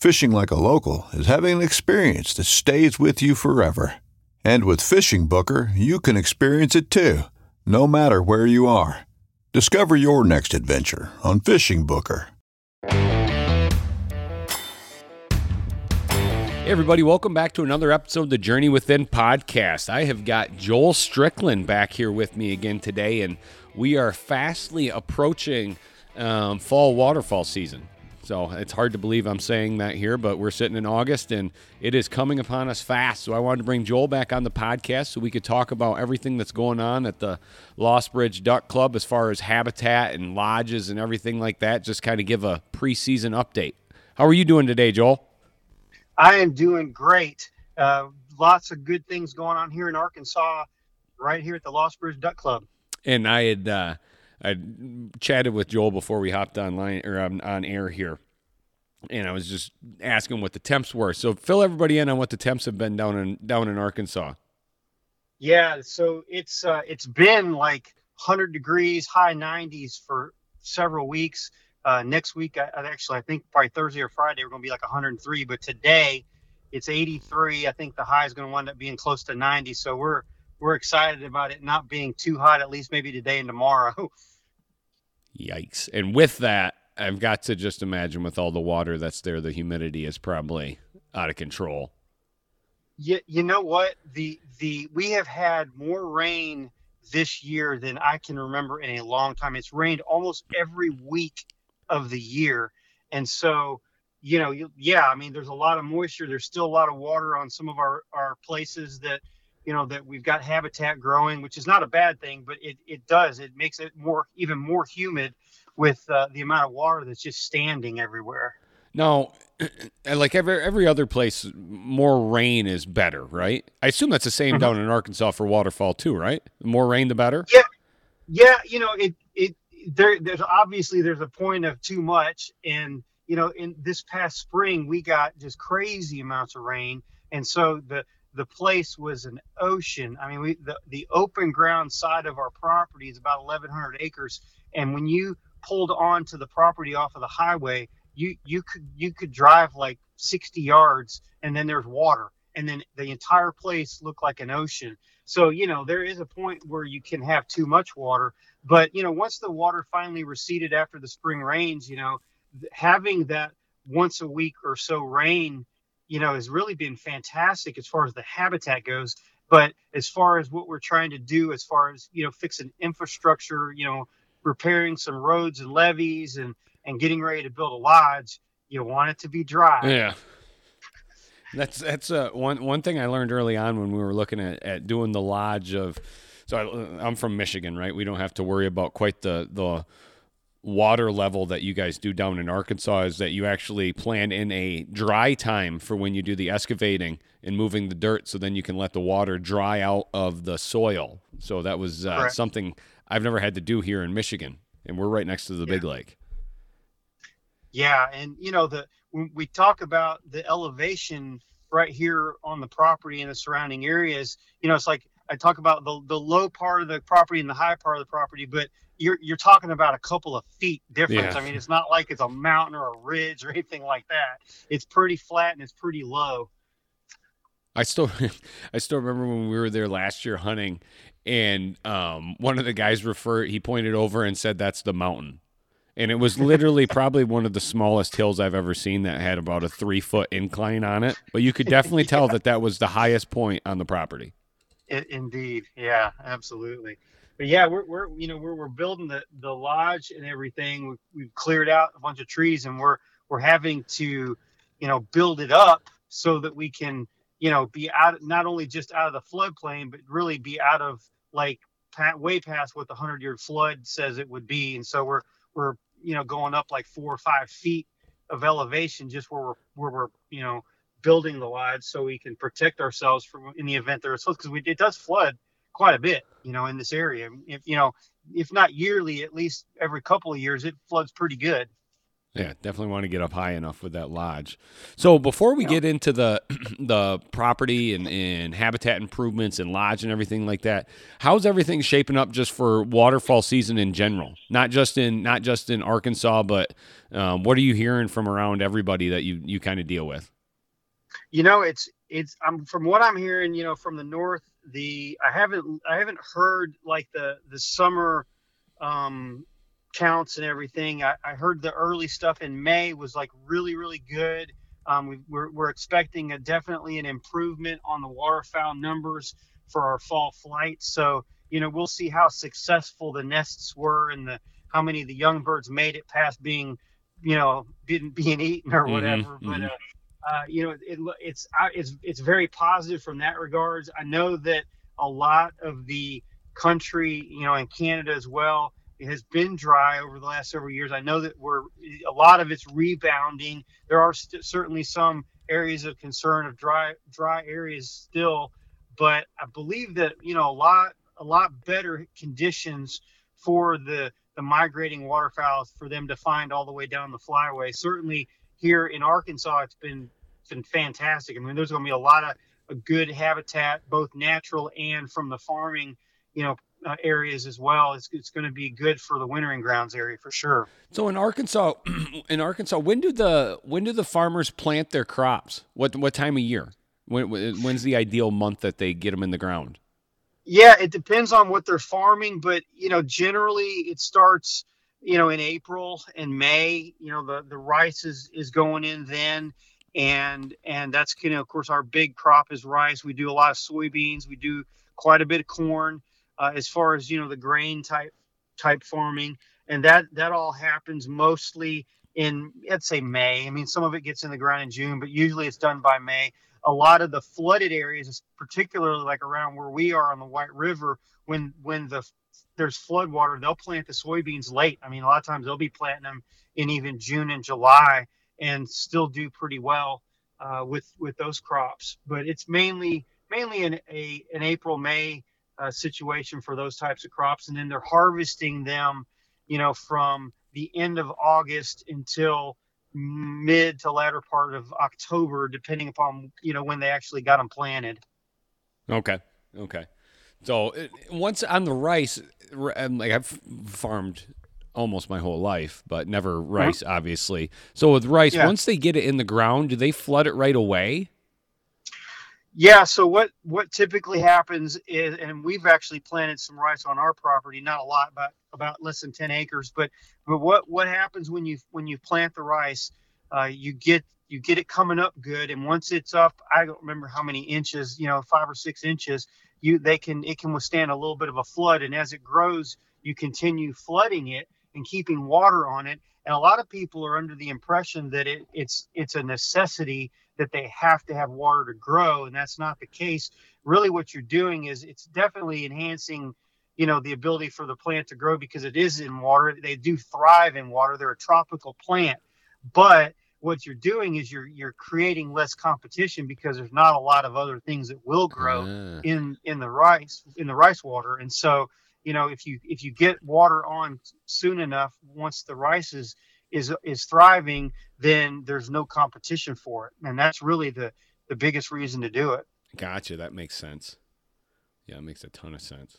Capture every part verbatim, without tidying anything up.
Fishing like a local is having an experience that stays with you forever. And with Fishing Booker, you can experience it too, no matter where you are. Discover your next adventure on Fishing Booker. Hey everybody, welcome back to another episode of the Journey Within podcast. I have got Joel Strickland back here with me again today, and we are fastly approaching um, fall waterfall season. So it's hard to believe I'm saying that here, but we're sitting in August, and it is coming upon us fast. So I wanted to bring Joel back on the podcast so we could talk about everything that's going on at the Lost Bridge Duck Club as far as habitat and lodges and everything like that, just kind of give a preseason update. How are you doing today, Joel? I am doing great. Uh, lots of good things going on here in Arkansas, right here at the Lost Bridge Duck Club. And I had... Uh, I chatted with Joel before we hopped online or on, on air here, and I was just asking what the temps were. So fill everybody in on what the temps have been down in down in Arkansas. Yeah, so it's uh, it's been like one hundred degrees, high nineties for several weeks. Uh, next week, I, actually, I think probably Thursday or Friday, we're going to be like one hundred three. But today, it's eighty-three. I think the high is going to wind up being close to ninety. So we're We're excited about it not being too hot, at least maybe today and tomorrow. Yikes. And with that, I've got to just imagine with all the water that's there, the humidity is probably out of control. You, you know what? The the we have had more rain this year than I can remember in a long time. It's rained almost every week of the year. And so, you know, you, yeah, I mean, there's a lot of moisture. There's still a lot of water on some of our, our places that – you know, that we've got habitat growing, which is not a bad thing, but it, it does. It makes it more even more humid with uh, the amount of water that's just standing everywhere. Now, like every every other place, more rain is better, right? I assume that's the same mm-hmm. down in Arkansas for waterfall too, right? The more rain, the better? Yeah. Yeah, you know, it it there there's obviously there's a point of too much. And, you know, in this past spring, we got just crazy amounts of rain. And so the The place was an ocean. I mean, we, the, the open ground side of our property is about eleven hundred acres. And when you pulled onto the property off of the highway, you, you could you could drive like sixty yards, and then there's water. And then the entire place looked like an ocean. So, you know, there is a point where you can have too much water. But, you know, once the water finally receded after the spring rains, you know, having that once a week or so rain, you know, has really been fantastic as far as the habitat goes. But as far as what we're trying to do, as far as, you know, fixing infrastructure, you know, repairing some roads and levees and, and getting ready to build a lodge, you want it to be dry. Yeah. That's, that's uh, one, one thing I learned early on when we were looking at, at doing the lodge of, so I, I'm from Michigan, right? We don't have to worry about quite the, the, water level that you guys do down in Arkansas is that you actually plan in a dry time for when you do the excavating and moving the dirt, so then you can let the water dry out of the soil. So that was uh, something I've never had to do here in Michigan, and we're right next to the yeah. big lake. Yeah, and you know, the when we talk about the elevation right here on the property and the surrounding areas, you know, it's like I talk about the, the low part of the property and the high part of the property, but you're you're talking about a couple of feet difference. Yeah. I mean, it's not like it's a mountain or a ridge or anything like that. It's pretty flat and it's pretty low. I still I still remember when we were there last year hunting, and um, one of the guys referred, he pointed over and said, that's the mountain. And it was literally probably one of the smallest hills I've ever seen that had about a three foot incline on it. But you could definitely tell yeah. that that was the highest point on the property. It, indeed. Yeah, absolutely. But yeah, we're, we're, you know, we're, we're building the, the lodge and everything. We've, we've cleared out a bunch of trees, and we're, we're having to, you know, build it up so that we can, you know, be out, not only just out of the floodplain, but really be out of like way past what the hundred year flood says it would be. And so we're, we're, you know, going up like four or five feet of elevation just where we're, where we're, you know, building the lodge so we can protect ourselves from in the event there is floods, because it does flood quite a bit, you know, in this area. If, you know, if not yearly, at least every couple of years, it floods pretty good. Yeah, definitely want to get up high enough with that lodge. So before we yeah. get into the the property and, and habitat improvements and lodge and everything like that, how's everything shaping up just for waterfall season in general? Not just in not just in Arkansas, but um, what are you hearing from around everybody that you, you kind of deal with? You know, it's it's I'm from what I'm hearing, you know, from the north, the I haven't I haven't heard like the the summer um counts and everything. I, I heard the early stuff in May was like really, really good. Um, we, we're, we're expecting a, definitely an improvement on the waterfowl numbers for our fall flight. So, you know, we'll see how successful the nests were and the how many of the young birds made it past being, you know, didn't being eaten or whatever. Mm-hmm, but, mm-hmm. Uh, uh, you know, it, it's it's it's very positive from that regards. I know that a lot of the country, you know, in Canada as well, it has been dry over the last several years. I know that we're a lot of it's rebounding. There are st- certainly some areas of concern of dry dry areas still, but I believe that, you know, a lot a lot better conditions for the the migrating waterfowl for them to find all the way down the flyway. Certainly here in Arkansas, it's been it's been fantastic. I mean, there's going to be a lot of a good habitat, both natural and from the farming, you know, Uh, areas as well. It's it's going to be good for the wintering grounds area for sure. So in Arkansas, in Arkansas, when do the when do the farmers plant their crops? What what time of year? When when's the ideal month that they get them in the ground? Yeah, it depends on what they're farming, but you know, generally it starts, you know, in April and May. You know, the the rice is is going in then, and and that's, you know, of course our big crop is rice. We do a lot of soybeans. We do quite a bit of corn. Uh, as far as, you know, the grain type type farming, and that that all happens mostly in, let's say, May. I mean, some of it gets in the ground in June, but usually it's done by May. A lot of the flooded areas, particularly like around where we are on the White River, when when the there's flood water, they'll plant the soybeans late. I mean, a lot of times they'll be planting them in even June and July and still do pretty well uh, with with those crops. But it's mainly mainly in a an April, May Uh, situation for those types of crops, and then they're harvesting them, you know, from the end of August until mid to latter part of October, depending upon, you know, when they actually got them planted. Okay, okay. So it, once on the rice, I'm like I've farmed almost my whole life, but never rice, mm-hmm. obviously. So with rice, yeah. once they get it in the ground, do they flood it right away? Yeah, so what, what typically happens is, and we've actually planted some rice on our property, not a lot, but about less than ten acres. But but what, what happens when you when you plant the rice, uh, you get you get it coming up good, and once it's up, I don't remember how many inches, you know, five or six inches, you they can it can withstand a little bit of a flood, and as it grows, you continue flooding it and keeping water on it. And a lot of people are under the impression that it, it's it's a necessity that they have to have water to grow, and that's not the case. Really what you're doing is it's definitely enhancing, you know, the ability for the plant to grow because it is in water. They do thrive in water. They're a tropical plant. But what you're doing is you're you're creating less competition because there's not a lot of other things that will grow uh. in, in the rice in the rice water. And so, you know, if you if you get water on soon enough, once the rice is is is thriving, then there's no competition for it, and that's really the the biggest reason to do it. Gotcha. That makes sense. Yeah, it makes a ton of sense.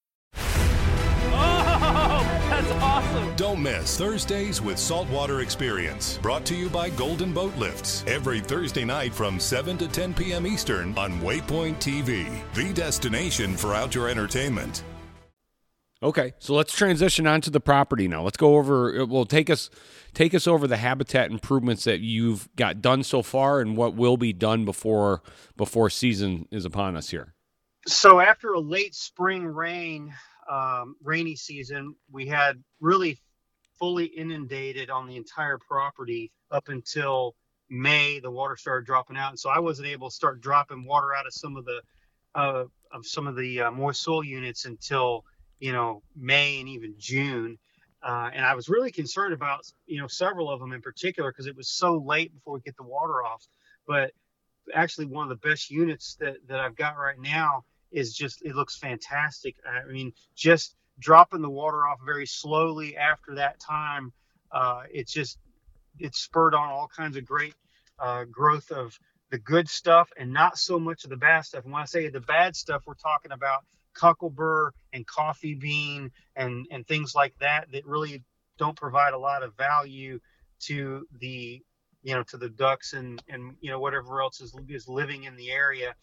Don't miss Thursdays with Saltwater Experience, brought to you by Golden Boat Lifts, every Thursday night from seven to ten p.m. Eastern on Waypoint T V, the destination for outdoor entertainment. Okay, so let's transition onto the property now. Let's go over, it will take us take us over the habitat improvements that you've got done so far and what will be done before before season is upon us here. So after a late spring rain, um, rainy season, we had really fully inundated on the entire property up until May. The water started dropping out, and so I wasn't able to start dropping water out of some of the uh, of some of the uh, moist soil units until you know May and even June. Uh, and I was really concerned about you know several of them in particular because it was so late before we get the water off. But actually, one of the best units that that I've got right now is just it looks fantastic. I mean, just dropping the water off very slowly after that time, uh, it's just, it spurred on all kinds of great uh, growth of the good stuff and not so much of the bad stuff. And when I say the bad stuff, we're talking about cocklebur and coffee bean and, and things like that that really don't provide a lot of value to the, you know, to the ducks and, and you know, whatever else is, is living in the area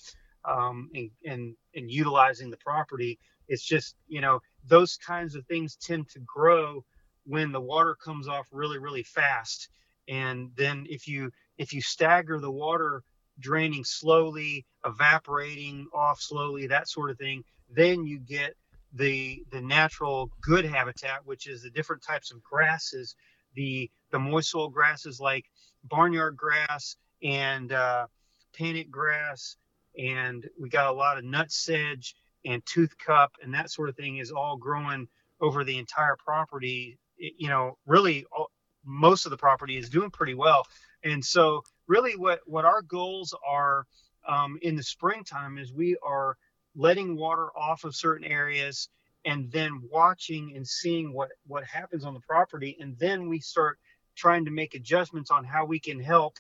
um, and, and, and utilizing the property. It's just, you know, those kinds of things tend to grow when the water comes off really, really fast. And then if you if you stagger the water draining slowly, evaporating off slowly, that sort of thing, then you get the the natural good habitat, which is the different types of grasses, the the moist soil grasses like barnyard grass and uh, panic grass. And we got a lot of nut sedge and tooth cup and that sort of thing is all growing over the entire property. It, you know, really all, most of the property is doing pretty well. And so really what, what our goals are um, in the springtime is we are letting water off of certain areas and then watching and seeing what, what happens on the property. And then we start trying to make adjustments on how we can help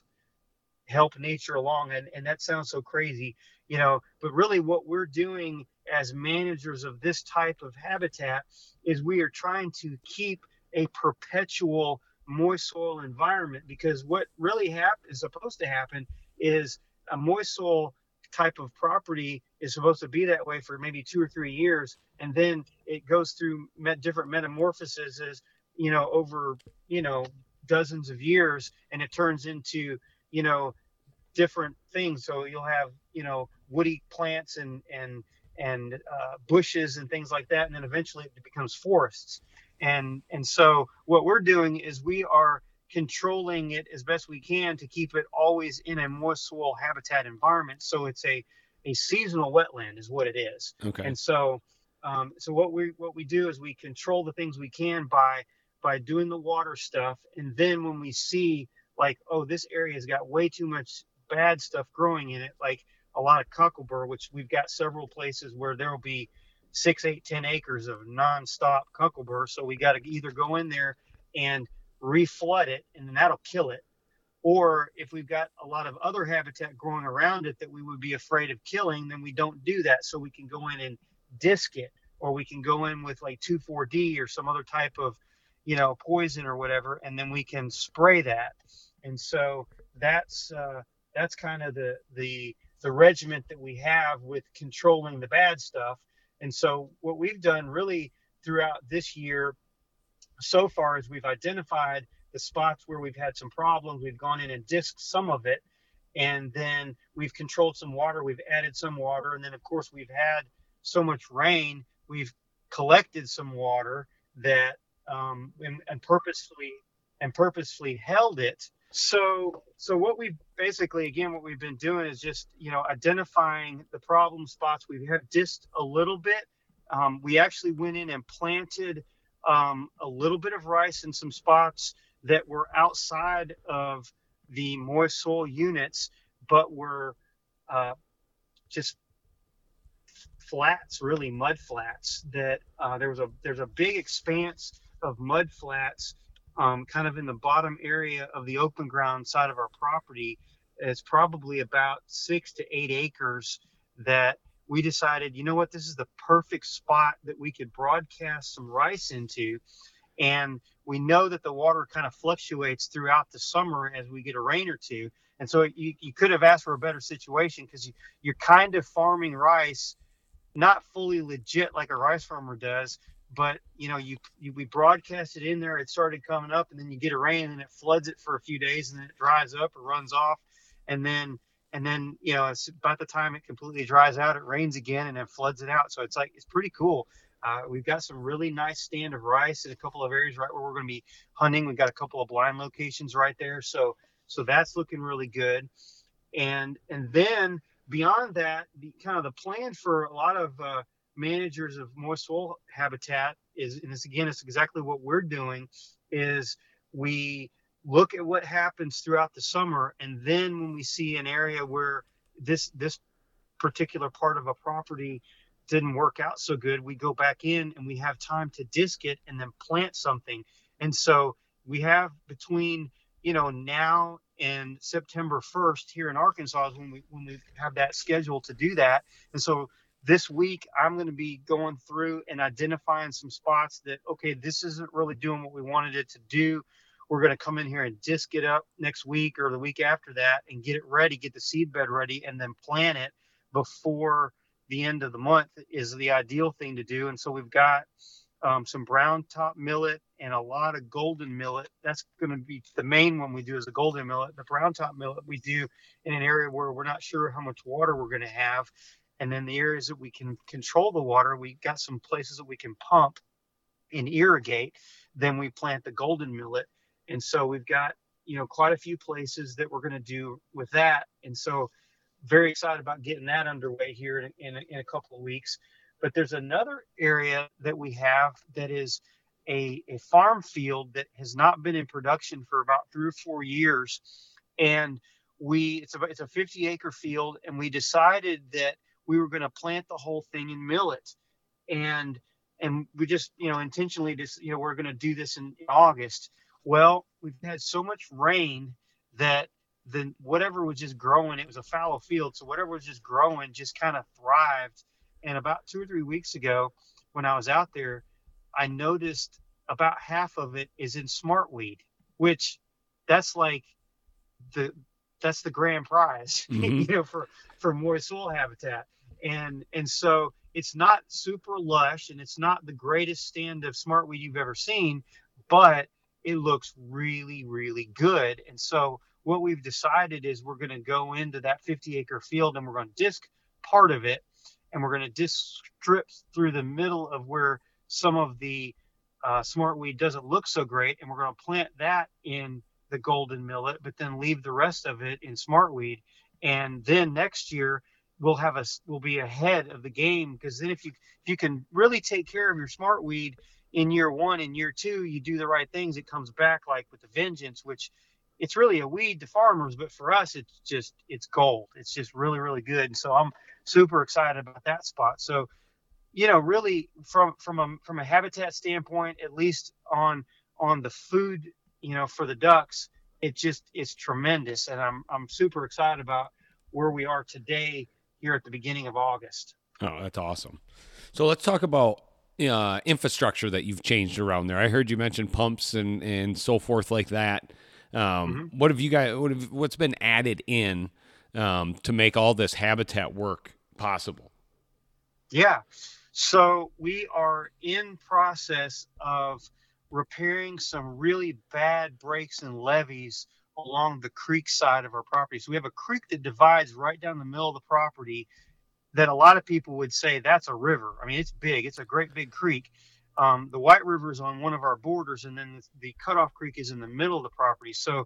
help nature along. And, and that sounds so crazy, you know, but really what we're doing as managers of this type of habitat is we are trying to keep a perpetual moist soil environment, because what really hap- is supposed to happen is a moist soil type of property is supposed to be that way for maybe two or three years. And then it goes through met- different metamorphoses, you know, over, you know, dozens of years, and it turns into, you know, different things. So you'll have, you know, woody plants and, and, and uh, bushes and things like that. And then eventually it becomes forests. And, and so what we're doing is we are controlling it as best we can to keep it always in a moist soil habitat environment. So it's a, a seasonal wetland is what it is. Okay. And so, um, so what we, what we do is we control the things we can by, by doing the water stuff. And then when we see like, oh, this area's got way too much bad stuff growing in it, like a lot of cocklebur, which we've got several places where there'll be six, eight, ten acres of nonstop cocklebur. So we got to either go in there and reflood it, and then that'll kill it. Or if we've got a lot of other habitat growing around it that we would be afraid of killing, then we don't do that. So we can go in and disc it, or we can go in with like two four D or some other type of, you know, poison or whatever, and then we can spray that. And so that's uh, that's kind of the, the the regiment that we have with controlling the bad stuff. And so what we've done really throughout this year so far is we've identified the spots where we've had some problems. We've gone in and disked some of it, and then we've controlled some water. We've added some water. And then, of course, we've had so much rain, we've collected some water that um, and, and purposefully and purposefully held it So, so what we basically, again, what we've been doing is just, you know, identifying the problem spots. We have dissed a little bit. Um, we actually went in and planted um, a little bit of rice in some spots that were outside of the moist soil units, but were uh, just flats, really mud flats. That uh, there was a there's a big expanse of mud flats, um, kind of in the bottom area of the open ground side of our property. It's probably about six to eight acres that we decided, you know what, this is the perfect spot that we could broadcast some rice into. And we know that the water kind of fluctuates throughout the summer as we get a rain or two. And so you, you could have asked for a better situation, because you, you're kind of farming rice, not fully legit like a rice farmer does, but you know, you, you we broadcast it in there, it started coming up, and then you get a rain and it floods it for a few days, and then it dries up or runs off. And then, and then, you know, it's about the time it completely dries out, it rains again and then floods it out. So it's like, it's pretty cool. Uh, we've got some really nice stand of rice in a couple of areas right where we're going to be hunting. We've got a couple of blind locations right there. So, so that's looking really good. And, and then beyond that, the kind of the plan for a lot of uh, managers of moist soil habitat is, and this again, it's exactly what we're doing, is we look at what happens throughout the summer. And then when we see an area where this, this particular part of a property didn't work out so good, we go back in and we have time to disc it and then plant something. And so we have between, you know, now and September first here in Arkansas is when we, when we have that schedule to do that. And so this week I'm going to be going through and identifying some spots that, okay, this isn't really doing what we wanted it to do. We're going to come in here and disc it up next week or the week after that and get it ready, get the seed bed ready, and then plant it before the end of the month is the ideal thing to do. And so we've got um, some brown top millet and a lot of golden millet. That's going to be the main one we do, is the golden millet. The brown top millet we do in an area where we're not sure how much water we're going to have. And then the areas that we can control the water, we got some places that we can pump and irrigate. Then we plant the golden millet. And so we've got, you know, quite a few places that we're going to do with that. And so very excited about getting that underway here in, in, in a couple of weeks. But there's another area that we have that is a, a farm field that has not been in production for about three or four years. And we it's a, it's a fifty acre field, and we decided that we were going to plant the whole thing in millet. And, and we just, you know, intentionally just, you know, we're going to do this in, in August. Well, we've had so much rain that then whatever was just growing, it was a fallow field. So whatever was just growing just kind of thrived. And about two or three weeks ago, when I was out there, I noticed about half of it is in smartweed, which that's like the, that's the grand prize, mm-hmm. you know, for, for moist soil habitat. And, and so it's not super lush, and it's not the greatest stand of smartweed you've ever seen, but it looks really, really good. And so what we've decided is we're going to go into that fifty acre field, and we're going to disc part of it, and we're going to disc strips through the middle of where some of the uh, smartweed doesn't look so great. And we're going to plant that in the golden millet, but then leave the rest of it in smartweed. And then next year we'll have a, we'll be ahead of the game. Cause then if you, if you can really take care of your smartweed in year one and year two, you do the right things, it comes back like with a vengeance, which it's really a weed to farmers, but for us, it's just, it's gold. It's just really, really good. And so I'm super excited about that spot. So, you know, really from, from a, from a habitat standpoint, at least on, on the food, you know, for the ducks, it just, it's tremendous. And I'm, I'm super excited about where we are today here at the beginning of August. Oh, that's awesome. So let's talk about uh, infrastructure that you've changed around there. I heard you mention pumps and, and so forth like that. Um, mm-hmm. What have you guys, what have, what's been added in, um, to make all this habitat work possible? Yeah. So we are in process of repairing some really bad breaks and levees along the creek side of our property. So we have a creek that divides right down the middle of the property that a lot of people would say that's a river. I mean, it's big, it's a great big creek. Um, the White River is on one of our borders, and then the, the Cutoff Creek is in the middle of the property. So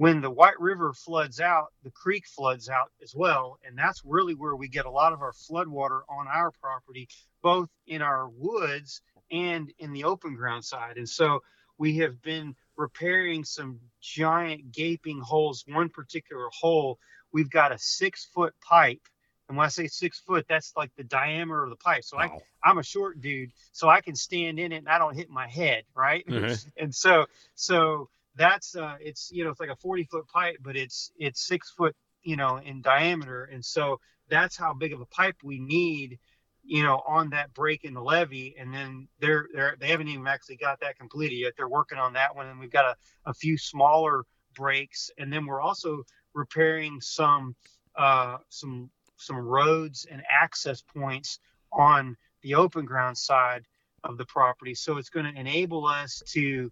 when the White River floods out, the creek floods out as well. And that's really where we get a lot of our flood water on our property, both in our woods and in the open ground side. And so we have been repairing some giant gaping holes. One particular hole, we've got a six foot pipe. And when I say six foot, that's like the diameter of the pipe. So wow. I, I'm a short dude, so I can stand in it and I don't hit my head, right? Mm-hmm. And so, so that's, uh, it's, you know, it's like a forty foot pipe, but it's, it's six foot, you know, in diameter. And so that's how big of a pipe we need, you know, on that break in the levee. And then they're, they're, they haven't even actually got that completed yet. They're working on that one. And we've got a, a few smaller breaks. And then we're also repairing some, uh, some, some roads and access points on the open ground side of the property. So it's going to enable us to,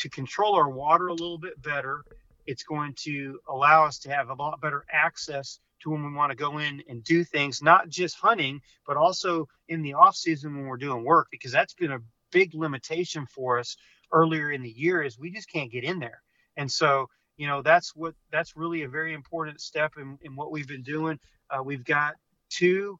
to control our water a little bit better. It's going to allow us to have a lot better access to when we want to go in and do things, not just hunting, but also in the off season when we're doing work, because that's been a big limitation for us earlier in the year is we just can't get in there. And so, you know, that's what, that's really a very important step in, in what we've been doing. Uh, we've got two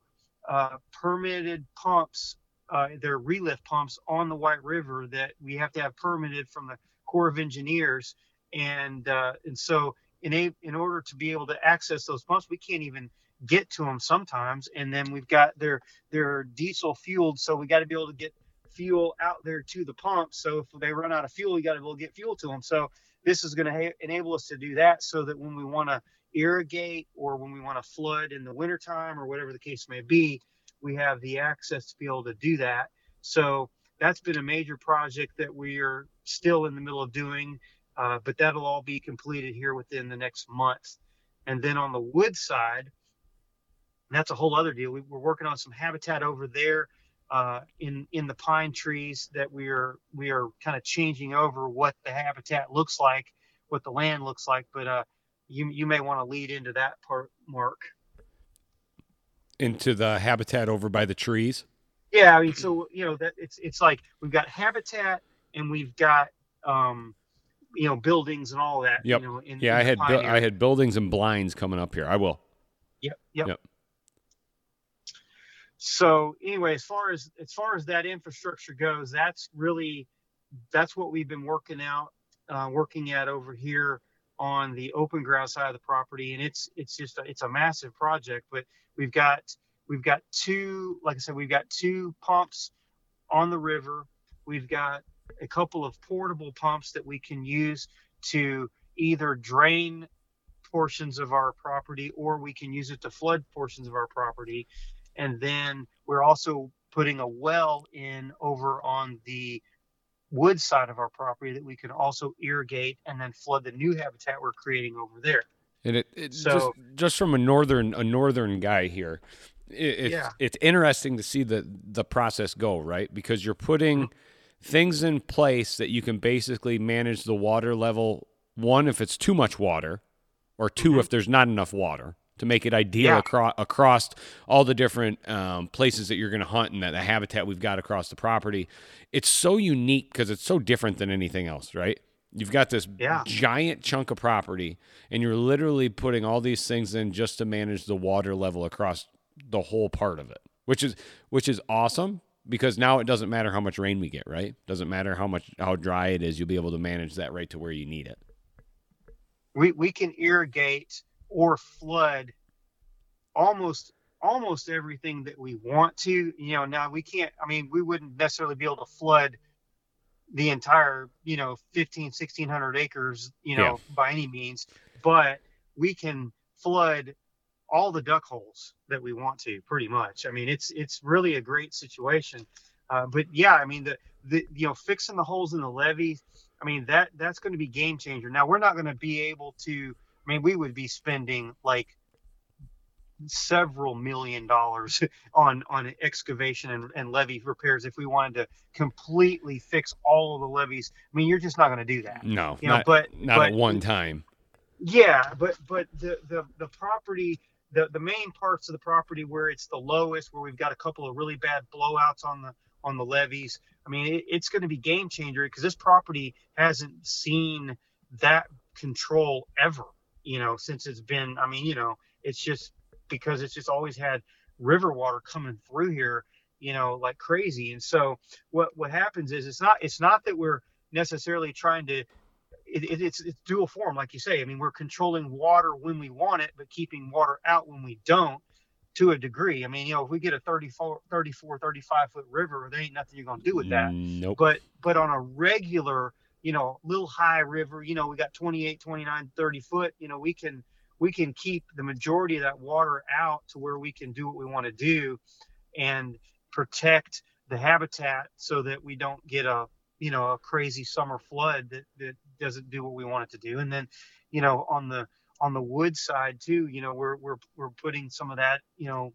uh, permitted pumps. Uh, they're relift pumps on the White River that we have to have permitted from the Corps of Engineers. And uh, and so in, a, in order to be able to access those pumps, we can't even get to them sometimes. And then we've got their, they're diesel fueled. So we got to be able to get fuel out there to the pump. So if they run out of fuel, we got to be able to get fuel to them. So this is going to ha- enable us to do that so that when we want to irrigate or when we want to flood in the wintertime or whatever the case may be, we have the access to be able to do that. So that's been a major project that we are still in the middle of doing, uh, but that'll all be completed here within the next month. And then on the wood side, that's a whole other deal. We, we're working on some habitat over there uh, in in the pine trees that we are we are kind of changing over what the habitat looks like, what the land looks like, but uh, You you may want to lead into that part, Mark. Into the habitat over by the trees? Yeah, I mean, so, you know, that it's it's like we've got habitat and we've got, um, you know, buildings and all that. Yep. You know, in, yeah, in I had bu- I had buildings and blinds coming up here. I will. Yep, yep. Yep. So anyway, as far as as far as that infrastructure goes, that's really that's what we've been working out, uh, working at over here on the open ground side of the property. And it's, it's just, a, it's a massive project, but we've got, we've got two, like I said, we've got two pumps on the river. We've got a couple of portable pumps that we can use to either drain portions of our property, or we can use it to flood portions of our property. And then we're also putting a well in over on the wood side of our property that we can also irrigate and then flood the new habitat we're creating over there. And it, it so, just, just from a northern a northern guy here, it, it's, yeah. it's interesting to see the the process go, right? Because you're putting mm-hmm. things in place that you can basically manage the water level, one, if it's too much water, or two, mm-hmm. if there's not enough water, to make it ideal yeah. across, across all the different um, places that you're going to hunt and that the habitat we've got across the property. It's so unique because it's so different than anything else, right? You've got this yeah. giant chunk of property, and you're literally putting all these things in just to manage the water level across the whole part of it, which is which is awesome because now it doesn't matter how much rain we get, right? Doesn't matter how much how dry it is. You'll be able to manage that right to where you need it. We we can irrigate or flood almost almost everything that we want to. You know, now we can't, I mean, we wouldn't necessarily be able to flood the entire, you know, fifteen, sixteen hundred acres, you know, yeah. by any means, but we can flood all the duck holes that we want to pretty much. I mean, it's, it's really a great situation. Uh, but yeah, I mean, the, the, you know, fixing the holes in the levee, I mean, that, that's going to be game changer. Now we're not going to be able to, I mean, we would be spending like several million dollars on, on excavation and, and levee repairs if we wanted to completely fix all of the levees. I mean, you're just not going to do that. No, you know, not, but, not but, at one time. Yeah, but but the, the, the property, the, the main parts of the property where it's the lowest, where we've got a couple of really bad blowouts on the on the levees, I mean, it, it's going to be game changer because this property hasn't seen that control ever, you know, since it's been, I mean, you know, it's just because it's just always had river water coming through here, you know, like crazy. And so what, what happens is it's not, it's not that we're necessarily trying to, it, it, it's, it's dual form. Like you say, I mean, we're controlling water when we want it, but keeping water out when we don't, to a degree. I mean, you know, if we get a thirty-four, thirty-five foot river, there ain't nothing you're going to do with that. Nope. But, but on a regular, you know, little high river, you know, we got twenty-eight, twenty-nine, thirty foot, you know, we can, we can keep the majority of that water out to where we can do what we want to do and protect the habitat so that we don't get a, you know, a crazy summer flood that, that doesn't do what we want it to do. And then, you know, on the, on the wood side too, you know, we're, we're, we're putting some of that, you know,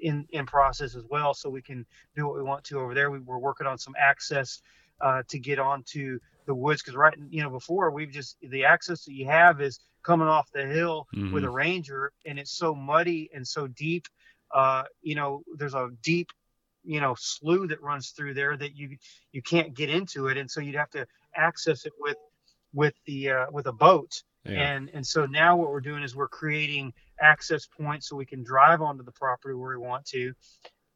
in, in process as well. So we can do what we want to over there. We were working on some access uh, to get onto the woods. Cause right, you know, before we've just, the access that you have is coming off the hill mm-hmm. with a ranger, and it's so muddy and so deep. Uh, you know, there's a deep, you know, slough that runs through there that you, you can't get into it. And so you'd have to access it with, with the, uh, with a boat. Yeah. And and so now what we're doing is we're creating access points so we can drive onto the property where we want to.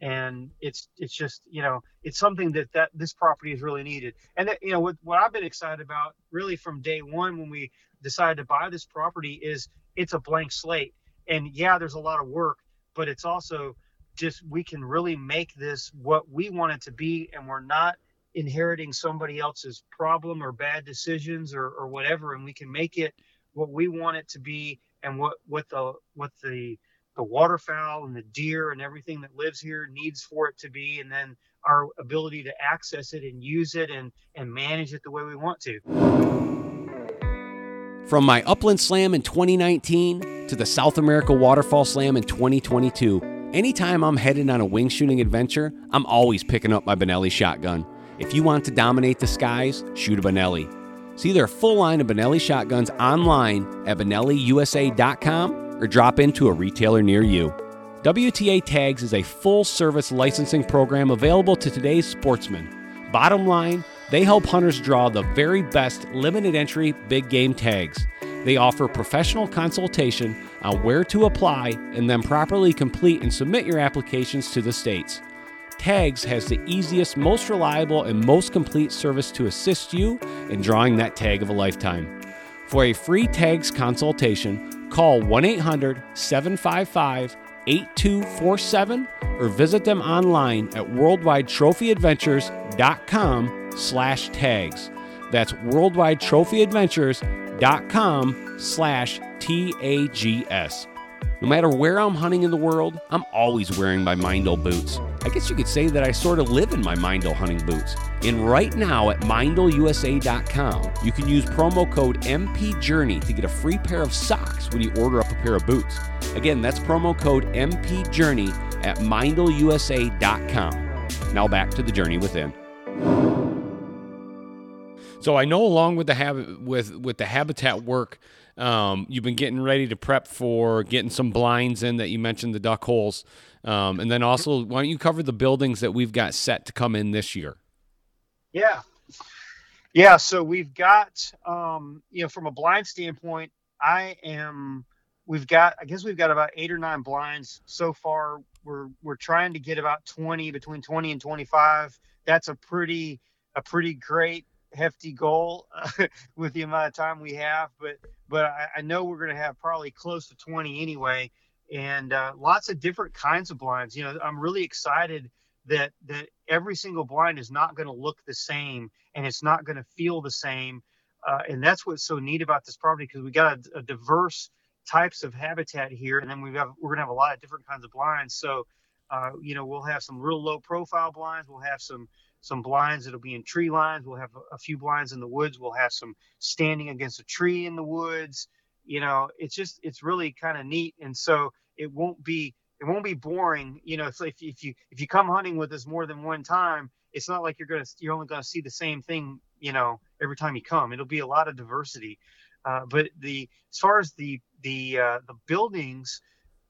And it's it's just, you know, it's something that, that this property is really needed. And, that, you know, what, what I've been excited about really from day one when we decided to buy this property is it's a blank slate. And, yeah, there's a lot of work, but it's also just we can really make this what we want it to be, and we're not inheriting somebody else's problem or bad decisions or, or whatever, and we can make it what we want it to be, and what, what the what the the waterfowl and the deer and everything that lives here needs for it to be, and then our ability to access it and use it and, and manage it the way we want to. From my Upland Slam in twenty nineteen to the South America Waterfall Slam in twenty twenty-two, anytime I'm headed on a wing shooting adventure, I'm always picking up my Benelli shotgun. If you want to dominate the skies, shoot a Benelli. See their full line of Benelli shotguns online at benelli u s a dot com or drop into a retailer near you. W T A Tags is a full-service licensing program available to today's sportsmen. Bottom line, they help hunters draw the very best limited-entry big-game tags. They offer professional consultation on where to apply and then properly complete and submit your applications to the states. Tags has the easiest, most reliable, and most complete service to assist you in drawing that tag of a lifetime. For a free tags consultation, call one eight hundred, seven five five, eight two four seven or visit them online at worldwide trophy adventures dot com slash tags. That's worldwide trophy adventures dot com slash T A G S. No matter where I'm hunting in the world, I'm always wearing my Meindl boots. I guess you could say that I sort of live in my Meindl hunting boots. And right now at Meindl U S A dot com, you can use promo code M P Journey to get a free pair of socks when you order up a pair of boots. Again, that's promo code M P Journey at Meindl U S A dot com. Now back to the Journey Within. So I know along with the hab- with with the habitat work, Um, you've been getting ready to prep for getting some blinds in that you mentioned, the duck holes. Um, and then also, why don't you cover the buildings that we've got set to come in this year? Yeah. Yeah. So we've got, um, you know, from a blind standpoint, I am, we've got, I guess we've got about eight or nine blinds so far. We're, we're trying to get about twenty, between twenty and twenty-five. That's a pretty, a pretty great, hefty goal uh, with the amount of time we have, but but I, I know we're going to have probably close to twenty anyway, and uh, lots of different kinds of blinds. You know, I'm really excited that that every single blind is not going to look the same, and it's not going to feel the same, uh, and that's what's so neat about this property, because we got a, a diverse types of habitat here, and then we have we're going to have a lot of different kinds of blinds. So, uh, you know, we'll have some real low profile blinds. We'll have some. some blinds that'll be in tree lines. We'll have a few blinds in the woods. We'll have some standing against a tree in the woods. You know, it's just, it's really kind of neat. And so it won't be, it won't be boring. You know, it's like if you, if you, if you come hunting with us more than one time, it's not like you're going to, you're only going to see the same thing, you know, every time you come. It'll be a lot of diversity. Uh, but the, as far as the, the, uh, the buildings,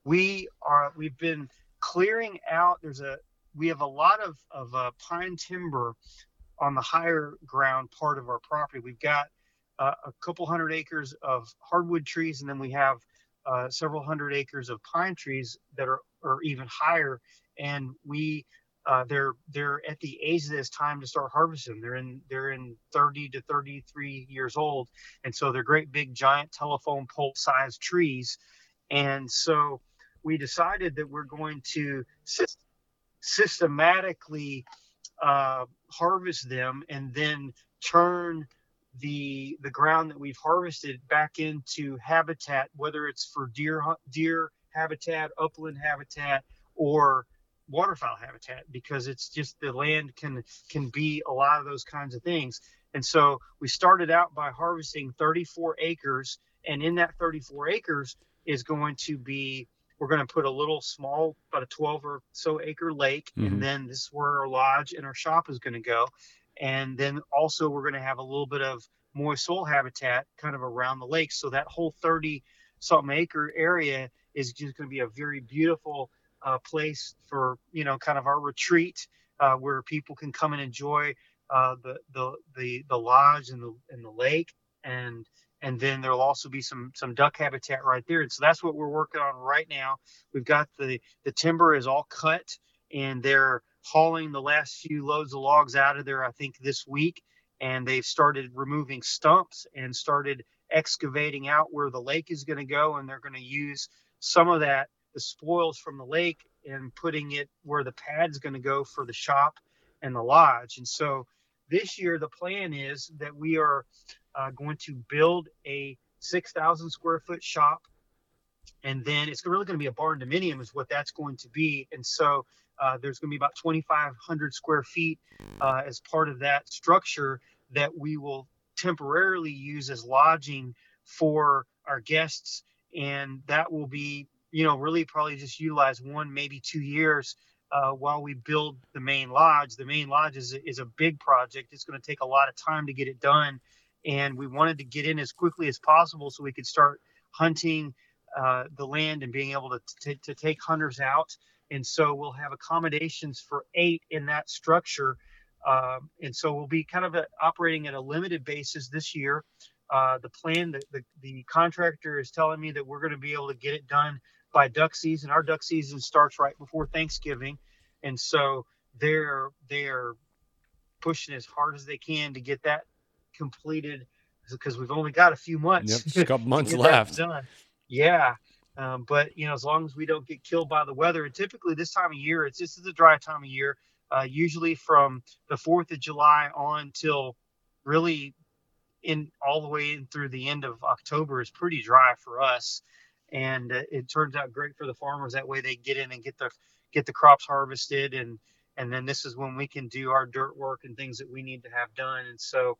we are, we've been clearing out. There's a, We have a lot of, of uh, pine timber on the higher ground part of our property. We've got uh, a couple hundred acres of hardwood trees, and then we have uh, several hundred acres of pine trees that are, are even higher. And we uh, they're they're at the age that it's time to start harvesting. They're in they're in thirty to thirty-three years old, and so they're great big giant telephone pole sized trees. And so we decided that we're going to syst- systematically uh, harvest them, and then turn the the ground that we've harvested back into habitat, whether it's for deer deer habitat, upland habitat, or waterfowl habitat, because it's just the land can can be a lot of those kinds of things. And so we started out by harvesting thirty-four acres, and in that thirty-four acres is going to be, we're going to put a little small, about a twelve or so acre lake, mm-hmm. and then this is where our lodge and our shop is going to go. And then also we're going to have a little bit of moist soil habitat kind of around the lake. So that whole thirty-something acre area is just going to be a very beautiful uh, place for, you know, kind of our retreat, uh, where people can come and enjoy uh, the, the the the lodge and the and the lake. And And then there'll also be some some duck habitat right there. And so that's what we're working on right now. We've got the, the timber is all cut, and they're hauling the last few loads of logs out of there, I think, this week. And they've started removing stumps and started excavating out where the lake is going to go. And they're going to use some of that, the spoils from the lake, and putting it where the pad's going to go for the shop and the lodge. And so this year, the plan is that we are Uh, going to build a six thousand square foot shop, and then it's really going to be a barn dominium is what that's going to be. And so uh, there's going to be about twenty-five hundred square feet uh, as part of that structure that we will temporarily use as lodging for our guests. And that will be, you know, really probably just utilized one, maybe two years uh, while we build the main lodge. The main lodge is, is a big project. It's going to take a lot of time to get it done. And we wanted to get in as quickly as possible so we could start hunting uh, the land and being able to, t- to take hunters out. And so we'll have accommodations for eight in that structure. Um, and so we'll be kind of a, operating at a limited basis this year. Uh, the plan, the, the, the contractor is telling me that we're going to be able to get it done by duck season. Our duck season starts right before Thanksgiving. And so they're they're pushing as hard as they can to get that completed, because we've only got a few months, yep, just a couple months left. Done. Yeah. Um, but you know, as long as we don't get killed by the weather, and typically this time of year, it's, this is a dry time of year, uh, usually from the fourth of July on till really in all the way in through the end of October is pretty dry for us. And uh, it turns out great for the farmers. That way they get in and get the, get the crops harvested. And, and then this is when we can do our dirt work and things that we need to have done. And so,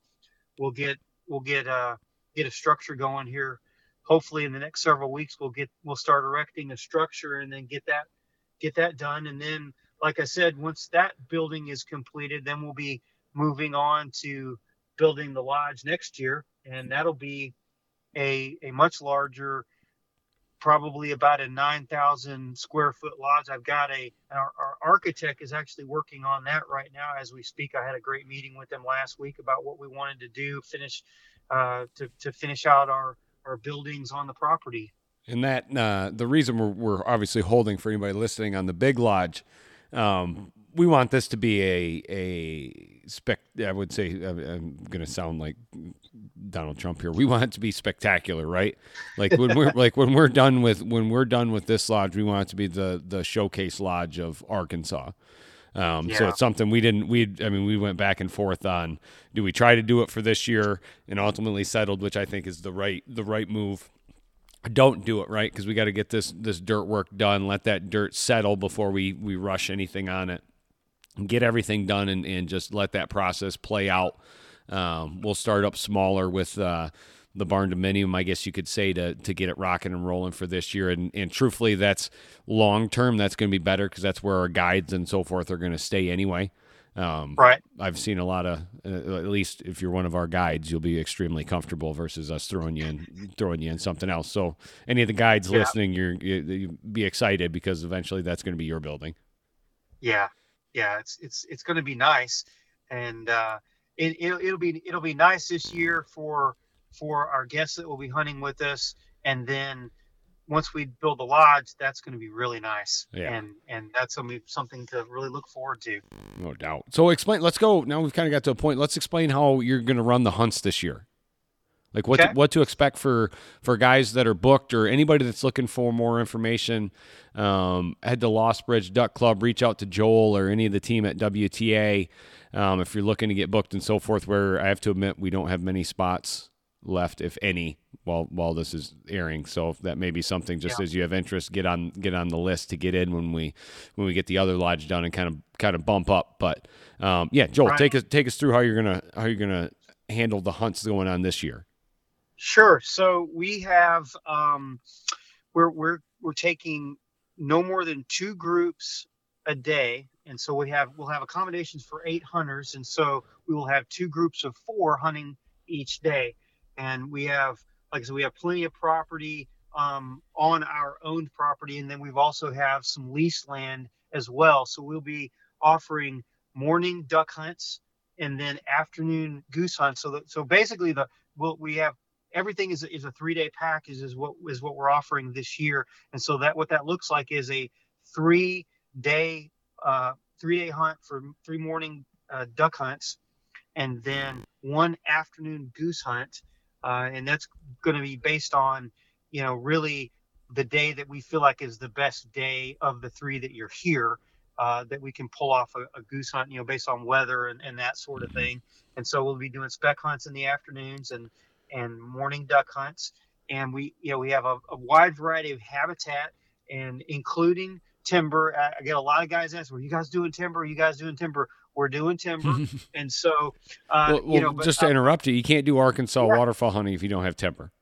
We'll get we'll get uh get a structure going here. Hopefully in the next several weeks we'll get we'll start erecting a structure and then get that get that done. And then, like I said, once that building is completed, then we'll be moving on to building the lodge next year, and that'll be a a much larger, probably about a nine thousand square foot lodge. I've got a, our, our architect is actually working on that right now as we speak. I had a great meeting with them last week about what we wanted to do, finish, uh, to, to finish out our, our buildings on the property. And that, uh, the reason we're, we're obviously holding for anybody listening on the big lodge, um, we want this to be a, a spec, I would say, I'm going to sound like Donald Trump here. We want it to be spectacular, right? Like when we're, like when we're done with, when we're done with this lodge, we want it to be the, the showcase lodge of Arkansas. Um, yeah. So it's something we didn't, we, I mean, we went back and forth on, do we try to do it for this year, and ultimately settled, which I think is the right, the right move. Don't do it, right? 'Cause we got to get this, this dirt work done. Let that dirt settle before we, we rush anything on it. Get everything done and, and just let that process play out. Um, we'll start up smaller with uh, the barn dominium, I guess you could say, to to get it rocking and rolling for this year. And, and truthfully, that's long term. That's going to be better because that's where our guides and so forth are going to stay anyway. Um, right. I've seen a lot of, uh, at least if you're one of our guides, you'll be extremely comfortable versus us throwing you in, throwing you in something else. So any of the guides yeah. listening, you're, you, you be excited because eventually that's going to be your building. Yeah. Yeah, it's it's it's going to be nice, and uh, it it'll, it'll be it'll be nice this year for for our guests that will be hunting with us. And then once we build the lodge, that's going to be really nice. Yeah. And, and that's something to really look forward to. No doubt. So explain, let's go. Now we've kind of got to a point. Let's explain how you're going to run the hunts this year. Like what, okay. to, what to expect for, for guys that are booked or anybody that's looking for more information. Um, head to Lost Bridge Duck Club, reach out to Joel or any of the team at W T A. Um, if you're looking to get booked and so forth, where I have to admit, we don't have many spots left, if any, while, while this is airing. So if that may be something just yeah. as you have interest, get on, get on the list to get in when we, when we get the other lodge done and kind of, kind of bump up. But, um, yeah, Joel, right. take us, take us through how you're going to, how you're going to handle the hunts going on this year. Sure. So we have, um, we're, we're, we're taking no more than two groups a day. And so we have, we'll have accommodations for eight hunters. And so we will have two groups of four hunting each day. And we have, like I said, we have plenty of property, um, on our owned property. And then we've also have some leased land as well. So we'll be offering morning duck hunts and then afternoon goose hunts. So that, so basically the, we'll, we have, everything is, is a three-day package is what is what we're offering this year. And so that what that looks like is a three-day uh, three-day hunt for three morning uh, duck hunts and then one afternoon goose hunt. Uh, and that's going to be based on, you know, really the day that we feel like is the best day of the three that you're here, uh, that we can pull off a, a goose hunt, you know, based on weather and, and that sort of thing. And so we'll be doing spec hunts in the afternoons and and morning duck hunts. And we, you know, we have a, a wide variety of habitat and including timber. I get a lot of guys ask, were you guys doing timber? Are you guys doing timber? We're doing timber. And so, uh, well, well, you know, but, just to uh, interrupt you, you can't do Arkansas yeah. waterfall hunting if you don't have timber.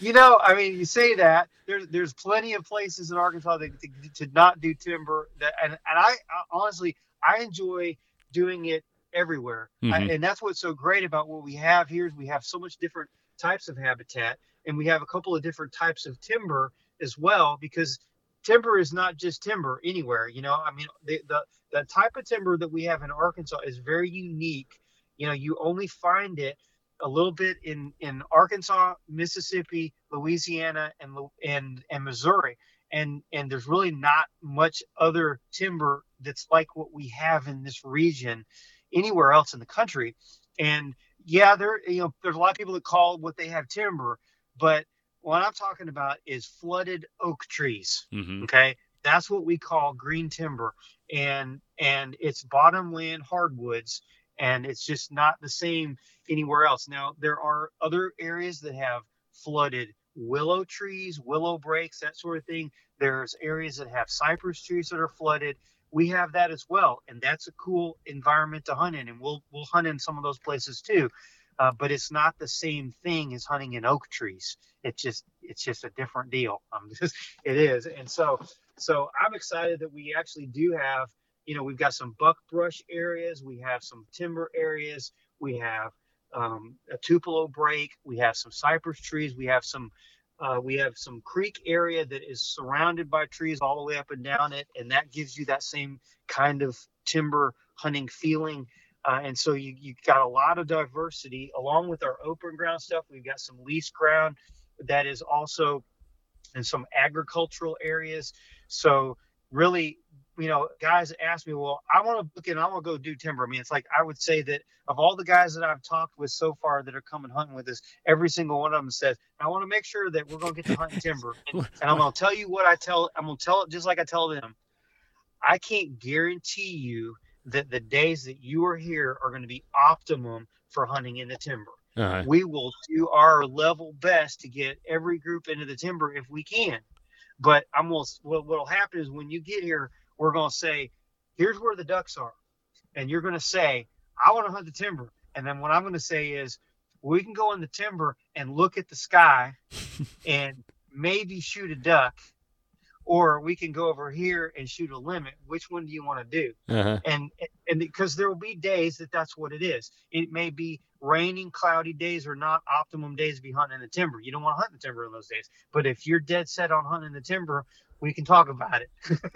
You know, I mean, you say that there's, there's plenty of places in Arkansas that to, to not do timber that, and, and I, I honestly, I enjoy doing it everywhere. Mm-hmm. I, and that's what's so great about what we have here is we have so much different types of habitat, and we have a couple of different types of timber as well, because timber is not just timber anywhere. You know, I mean, the, the, the type of timber that we have in Arkansas is very unique. You know, you only find it a little bit in, in Arkansas, Mississippi, Louisiana, and, and, and Missouri. And, and there's really not much other timber that's like what we have in this region anywhere else in the country. And yeah, there, you know, there's a lot of people that call what they have timber, but what I'm talking about is flooded oak trees. Mm-hmm. Okay. That's what we call green timber, and, and it's bottomland hardwoods, and it's just not the same anywhere else. Now there are other areas that have flooded willow trees, willow breaks, that sort of thing. There's areas that have cypress trees that are flooded. We have that as well, and that's a cool environment to hunt in, and we'll we'll hunt in some of those places too. Uh, but it's not the same thing as hunting in oak trees. It's just it's just a different deal. Um, just, it is, and so so I'm excited that we actually do have, you know, we've got some buckbrush areas, we have some timber areas, we have um, a tupelo break, we have some cypress trees, we have some. Uh, we have some creek area that is surrounded by trees all the way up and down it, and that gives you that same kind of timber hunting feeling. Uh, and so you, you've got a lot of diversity along with our open ground stuff. We've got some leased ground that is also in some agricultural areas. So really, you know, guys ask me, well, I want to book in, I want to go do timber. I mean, it's like, I would say that of all the guys that I've talked with so far that are coming hunting with us, every single one of them says, I want to make sure that we're going to get to hunting timber. And, and I'm going to tell you what I tell, I'm going to tell it just like I tell them. I can't guarantee you that the days that you are here are going to be optimum for hunting in the timber. Uh-huh. We will do our level best to get every group into the timber if we can. But I'm going to, what will happen is when you get here, we're going to say, here's where the ducks are. And you're going to say, I want to hunt the timber. And then what I'm going to say is, we can go in the timber and look at the sky and maybe shoot a duck. Or we can go over here and shoot a limit. Which one do you want to do? Uh-huh. And and because there will be days that that's what it is. It may be raining, cloudy days, or not optimum days to be hunting in the timber. You don't want to hunt in the timber in those days. But if you're dead set on hunting in the timber, we can talk about it.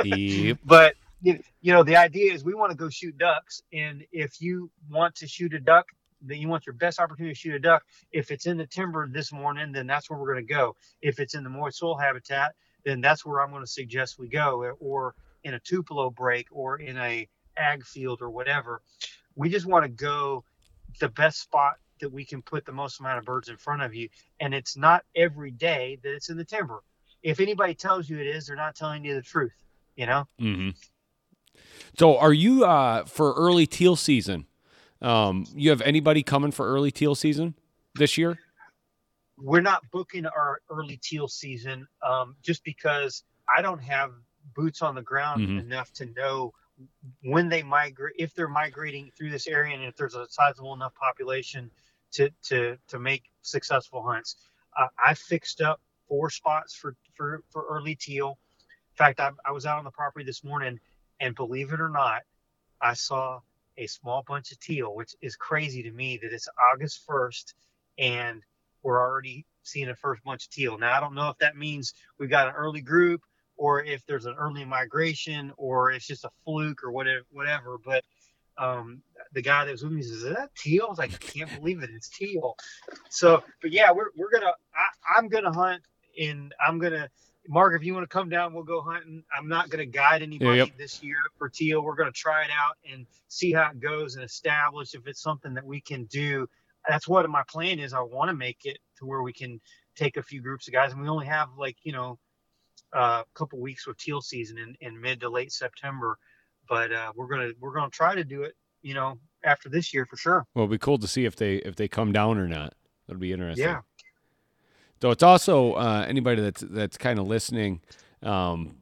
Yep. But, you know, the idea is we want to go shoot ducks. And if you want to shoot a duck that you want your best opportunity to shoot a duck. If it's in the timber this morning, then that's where we're going to go. If it's in the moist soil habitat, then that's where I'm going to suggest we go, or in a tupelo break or in a ag field or whatever. We just want to go the best spot that we can put the most amount of birds in front of you. And it's not every day that it's in the timber. If anybody tells you it is, they're not telling you the truth, you know? Mm-hmm. So are you, uh, for early teal season, um, you have anybody coming for early teal season this year? We're not booking our early teal season, um, just because I don't have boots on the ground mm-hmm. enough to know when they migrate, if they're migrating through this area, and if there's a sizable enough population to, to, to make successful hunts. Uh, I fixed up four spots for, for, for early teal. In fact, I, I was out on the property this morning, and believe it or not, I saw a small bunch of teal, which is crazy to me that it's August first and we're already seeing a first bunch of teal. Now, I don't know if that means we've got an early group, or if there's an early migration, or it's just a fluke or whatever, whatever. But um, the guy that was with me says, "Is that teal?" I was like, "I can't believe it, it's teal." So, but yeah, we're we're gonna. I, I'm gonna hunt, and I'm gonna. Mark, if you want to come down, we'll go hunting. I'm not gonna guide anybody yep. this year for teal. We're gonna try it out and see how it goes, and establish if it's something that we can do. That's what my plan is. I want to make it to where we can take a few groups of guys, and we only have like you know. a uh, couple weeks with teal season in, in mid to late September, but uh, we're gonna we're gonna try to do it, you know, after this year for sure. Well, it'd be cool to see if they if they come down or not. That'd be interesting. Yeah. So it's also uh, anybody that's that's kind of listening, um,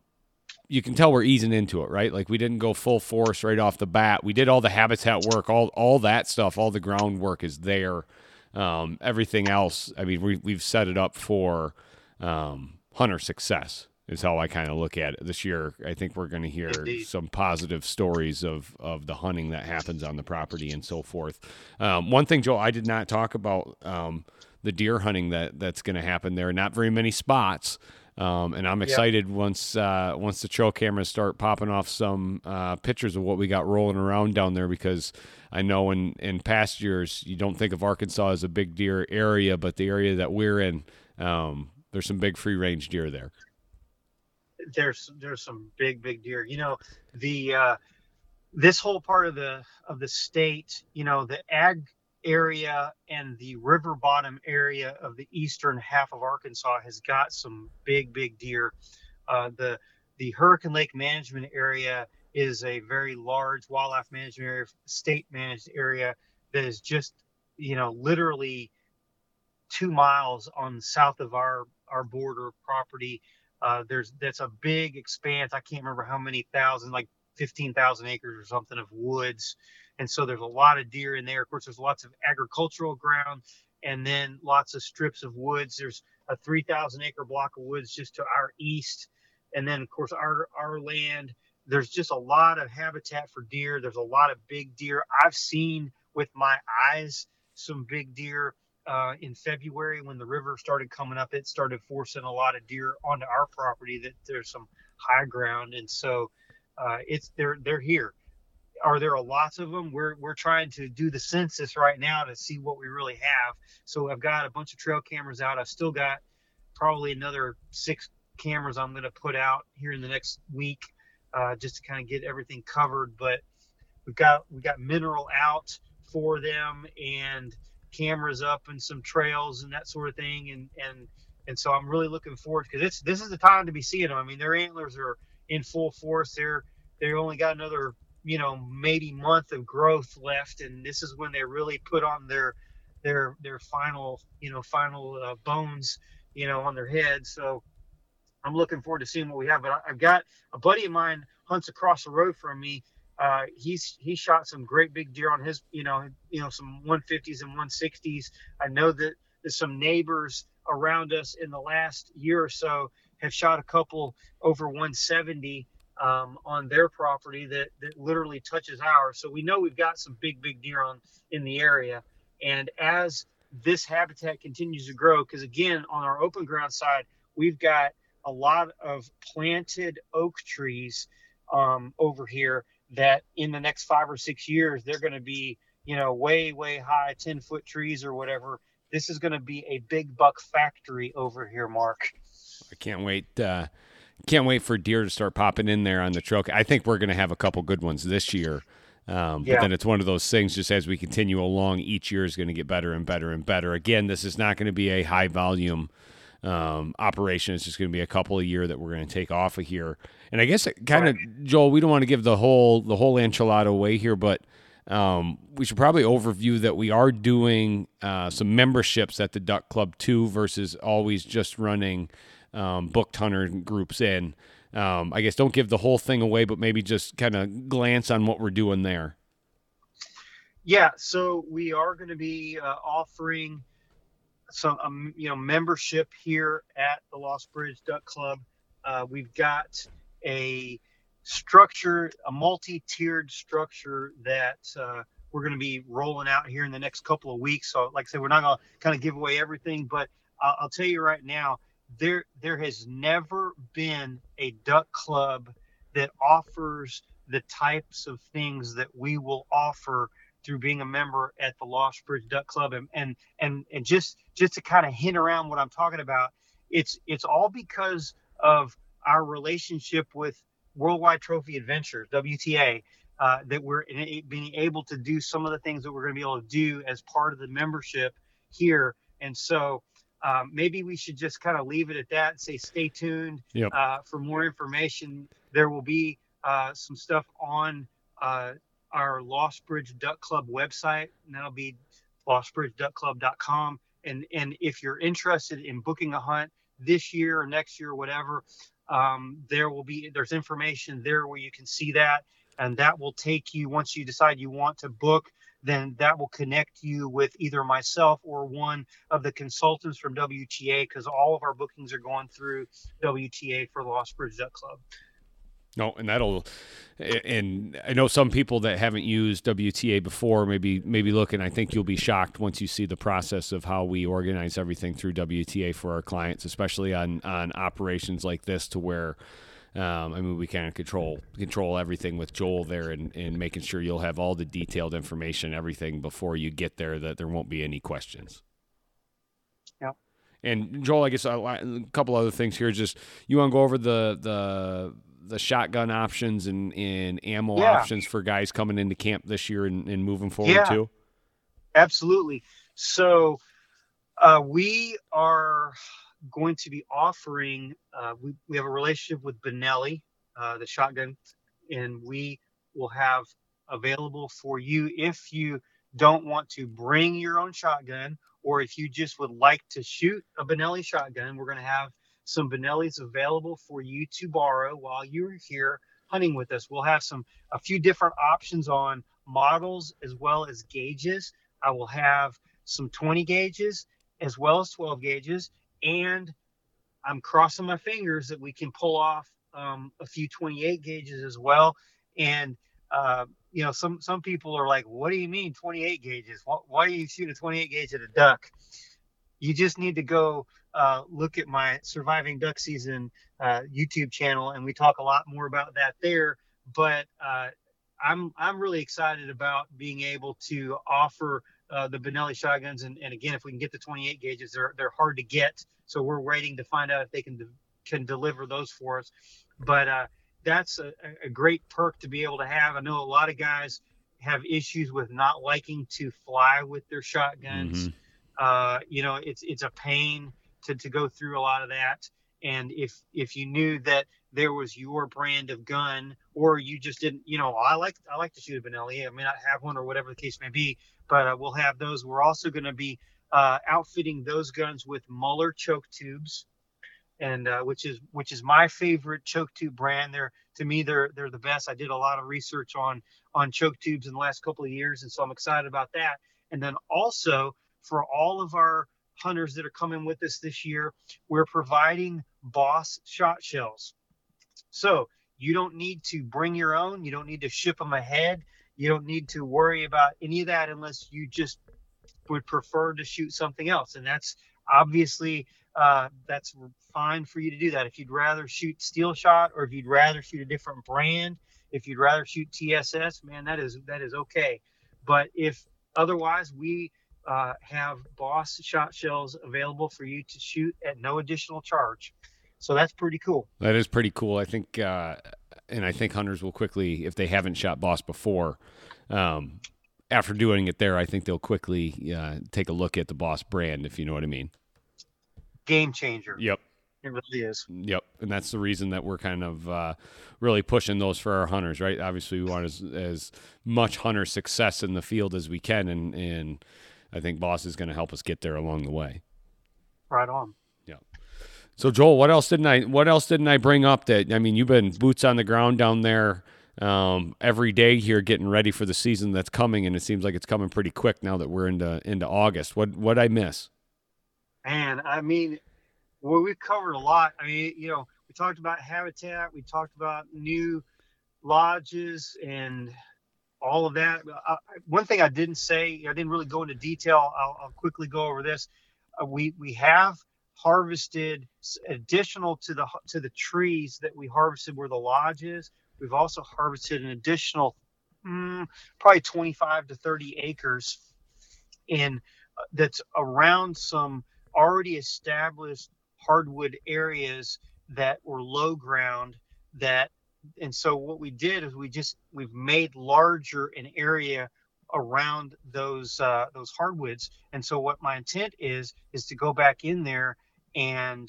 you can tell we're easing into it, right? Like we didn't go full force right off the bat. We did all the habitat work, all all that stuff, all the groundwork is there. Um, everything else, I mean, we we've set it up for um, hunter success. Is how I kind of look at it. This year, I think we're going to hear Indeed. some positive stories of, of the hunting that happens on the property and so forth. Um, one thing, Joel, I did not talk about um, the deer hunting that, that's going to happen there. Not very many spots, um, and I'm excited yeah. once uh, once the trail cameras start popping off some uh, pictures of what we got rolling around down there, because I know in, in past years you don't think of Arkansas as a big deer area, but the area that we're in, um, there's some big free-range deer there. There's there's some big big deer. You know, the uh, this whole part of the of the state, you know, the ag area and the river bottom area of the eastern half of Arkansas has got some big big deer. Uh, the the Hurricane Lake Management Area is a very large wildlife management area, state managed area that is just, you know, literally two miles on south of our our border property. Uh, there's that's a big expanse. I can't remember how many thousand, like fifteen thousand acres or something of woods. And so there's a lot of deer in there. Of course, there's lots of agricultural ground and then lots of strips of woods. There's a three thousand acre block of woods just to our east. And then, of course, our, our land, there's just a lot of habitat for deer. There's a lot of big deer. I've seen with my eyes some big deer. Uh, in February, when the river started coming up, it started forcing a lot of deer onto our property. That there's some high ground, and so uh, it's they're they're here. Are there lots of them? We're we're trying to do the census right now to see what we really have. So I've got a bunch of trail cameras out. I've still got probably another six cameras I'm going to put out here in the next week, uh, just to kind of get everything covered. But we've got we got mineral out for them and cameras up and some trails and that sort of thing, and and and so I'm really looking forward, because it's this is the time to be seeing them. I mean, their antlers are in full force. They're they only got another you know maybe month of growth left, and this is when they really put on their their their final you know final uh, bones you know on their head. So I'm looking forward to seeing what we have. But I, I've got a buddy of mine hunts across the road from me. Uh, he's, he shot some great big deer on his, you know, you know, some one fifties and one sixties. I know that there's some neighbors around us in the last year or so have shot a couple over one seventy, um, on their property that, that literally touches ours. So we know we've got some big, big deer on in the area. And as this habitat continues to grow, because again, on our open ground side, we've got a lot of planted oak trees, um, over here, that in the next five or six years, they're going to be, you know, way, way high, ten foot trees or whatever. This is going to be a big buck factory over here, Mark. I can't wait. Uh, can't wait for deer to start popping in there on the trail. I think we're going to have a couple good ones this year. Um, yeah. But then it's one of those things, just as we continue along, each year is going to get better and better and better. Again, this is not going to be a high volume um, operation. It's just going to be a couple a year that we're going to take off of here. And I guess it kind of, right. Joel, we don't want to give the whole, the whole enchilada away here, but Um, we should probably overview that we are doing uh, some memberships at the Duck Club too, versus always just running um, booked hunter groups in. Um, I guess don't give the whole thing away, but maybe just kind of glance on what we're doing there. Yeah, so we are going to be uh, offering some um, you know membership here at the Lost Bridge Duck Club. Uh, we've got a structure, a multi-tiered structure that uh, we're going to be rolling out here in the next couple of weeks. So like I said, we're not going to kind of give away everything, but I'll, I'll tell you right now, there there has never been a duck club that offers the types of things that we will offer through being a member at the Lost Bridge Duck Club. And and and, and just just to kind of hint around what I'm talking about, it's it's all because of our relationship with Worldwide Trophy Adventures, W T A, uh, that we're being able to do some of the things that we're going to be able to do as part of the membership here. And so um, maybe we should just kind of leave it at that and say stay tuned. Yep. uh, for more information. There will be uh, some stuff on uh, our Lost Bridge Duck Club website, and that'll be lost bridge duck club dot com. And, and if you're interested in booking a hunt this year or next year or whatever, Um, there will be, there's information there where you can see that, and that will take you, once you decide you want to book, then that will connect you with either myself or one of the consultants from W T A, because all of our bookings are going through W T A for Lost Bridge Duck Club. No, and that'll, and I know some people that haven't used W T A before, maybe maybe look, and I think you'll be shocked once you see the process of how we organize everything through W T A for our clients, especially on, on operations like this, to where, um, I mean, we kind of control control everything with Joel there, and, and making sure you'll have all the detailed information, everything before you get there, that there won't be any questions. Yeah. And Joel, I guess a, lot, a couple other things here, just you want to go over the the. the shotgun options and, and ammo yeah. options for guys coming into camp this year and, and moving forward yeah, too? Absolutely. So uh, we are going to be offering, uh, we, we have a relationship with Benelli, uh, the shotgun, and we will have available for you if you don't want to bring your own shotgun, or if you just would like to shoot a Benelli shotgun, we're going to have some Benellis available for you to borrow while you're here hunting with us. We'll have some, a few different options on models as well as gauges. I will have some twenty gauges as well as twelve gauges. And I'm crossing my fingers that we can pull off um, a few twenty-eight gauges as well. And, uh, you know, some, some people are like, what do you mean twenty-eight gauges? Why, why do you shoot a twenty-eight gauge at a duck? You just need to go uh, look at my Surviving Duck Season uh, YouTube channel, and we talk a lot more about that there. But uh, I'm I'm really excited about being able to offer uh, the Benelli shotguns, and, and again, if we can get the twenty-eight gauges, they're they're hard to get, so we're waiting to find out if they can de- can deliver those for us. But uh, that's a, a great perk to be able to have. I know a lot of guys have issues with not liking to fly with their shotguns. Mm-hmm. Uh, you know, it's it's a pain to, to go through a lot of that. And if if you knew that there was your brand of gun, or you just didn't, you know, I like I like to shoot a Benelli. I may not have one or whatever the case may be, but uh, we'll have those. We're also going to be uh, outfitting those guns with Muller choke tubes, and uh, which is which is my favorite choke tube brand. They're to me they're they're the best. I did a lot of research on on choke tubes in the last couple of years, and so I'm excited about that. And then also, for all of our hunters that are coming with us this year, we're providing Boss shot shells. So you don't need to bring your own. You don't need to ship them ahead. You don't need to worry about any of that unless you just would prefer to shoot something else. And that's obviously, uh, that's fine for you to do that. If you'd rather shoot steel shot, or if you'd rather shoot a different brand, if you'd rather shoot T S S, man, that is, that is okay. But if Otherwise, we uh, have Boss shot shells available for you to shoot at no additional charge. So that's pretty cool. That is pretty cool. I think, uh, and I think hunters will quickly, if they haven't shot Boss before, um, after doing it there, I think they'll quickly uh, take a look at the Boss brand, if you know what I mean. Game changer. Yep. It really is. Yep. And that's the reason that we're kind of uh, really pushing those for our hunters, right? Obviously, we want as, as much hunter success in the field as we can, and, and I think Boss is going to help us get there along the way. Right on. Yep. So, Joel, what else didn't I what else didn't I bring up that, I mean, you've been boots on the ground down there um, every day here getting ready for the season that's coming, and it seems like it's coming pretty quick now that we're into into August. What what'd I miss? Man, I mean, well, we've covered a lot. I mean, you know, we talked about habitat. We talked about new lodges and all of that. Uh, one thing I didn't say, I didn't really go into detail. I'll, I'll quickly go over this. Uh, we we have harvested additional to the to the trees that we harvested where the lodge is. We've also harvested an additional mm, probably twenty-five to thirty acres in uh, that's around some already established hardwood areas that were low ground. That and so what we did is we just we've made larger an area around those uh those hardwoods. And so what my intent is is to go back in there and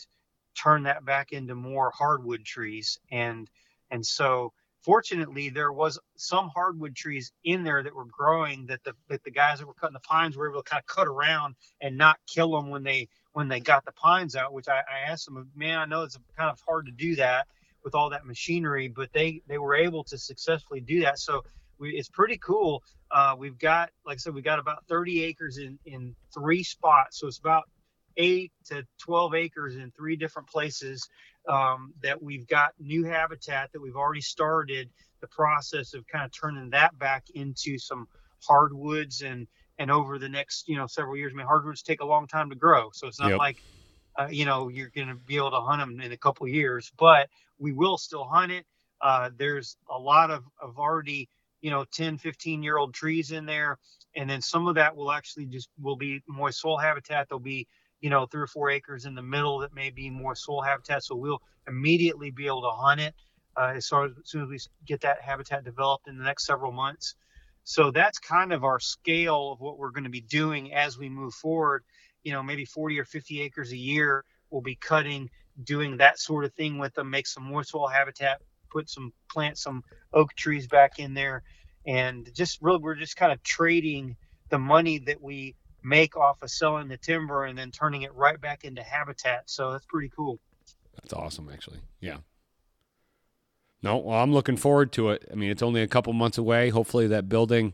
turn that back into more hardwood trees. And and so fortunately there was some hardwood trees in there that were growing that the that the guys that were cutting the pines were able to kind of cut around and not kill them when they when they got the pines out, which I, I asked them, man, I know it's kind of hard to do that with all that machinery, but they they were able to successfully do that. So we, it's pretty cool. Uh, we've got, like I said, we've got about thirty acres in, in three spots. So it's about eight to twelve acres in three different places um, that we've got new habitat that we've already started the process of kind of turning that back into some hardwoods. And, and over the next, you know, several years, I mean, hardwoods take a long time to grow. So it's not yep. like, uh, you know, you're going to be able to hunt them in a couple of years, but we will still hunt it. Uh, there's a lot of, of already, you know, ten, fifteen year old trees in there. And then some of that will actually just will be moist soil habitat. There'll be, you know, three or four acres in the middle that may be more soil habitat. So we'll immediately be able to hunt it uh, as, far as, as soon as we get that habitat developed in the next several months. So that's kind of our scale of what we're going to be doing as we move forward. You know, maybe forty or fifty acres a year we'll be cutting, doing that sort of thing with them, make some more soil habitat, put some plant some oak trees back in there, and just really we're just kind of trading the money that we make off of selling the timber and then turning it right back into habitat. So that's pretty cool. That's awesome, actually. Yeah. No, well, I'm looking forward to it. I mean, it's only a couple months away. Hopefully that building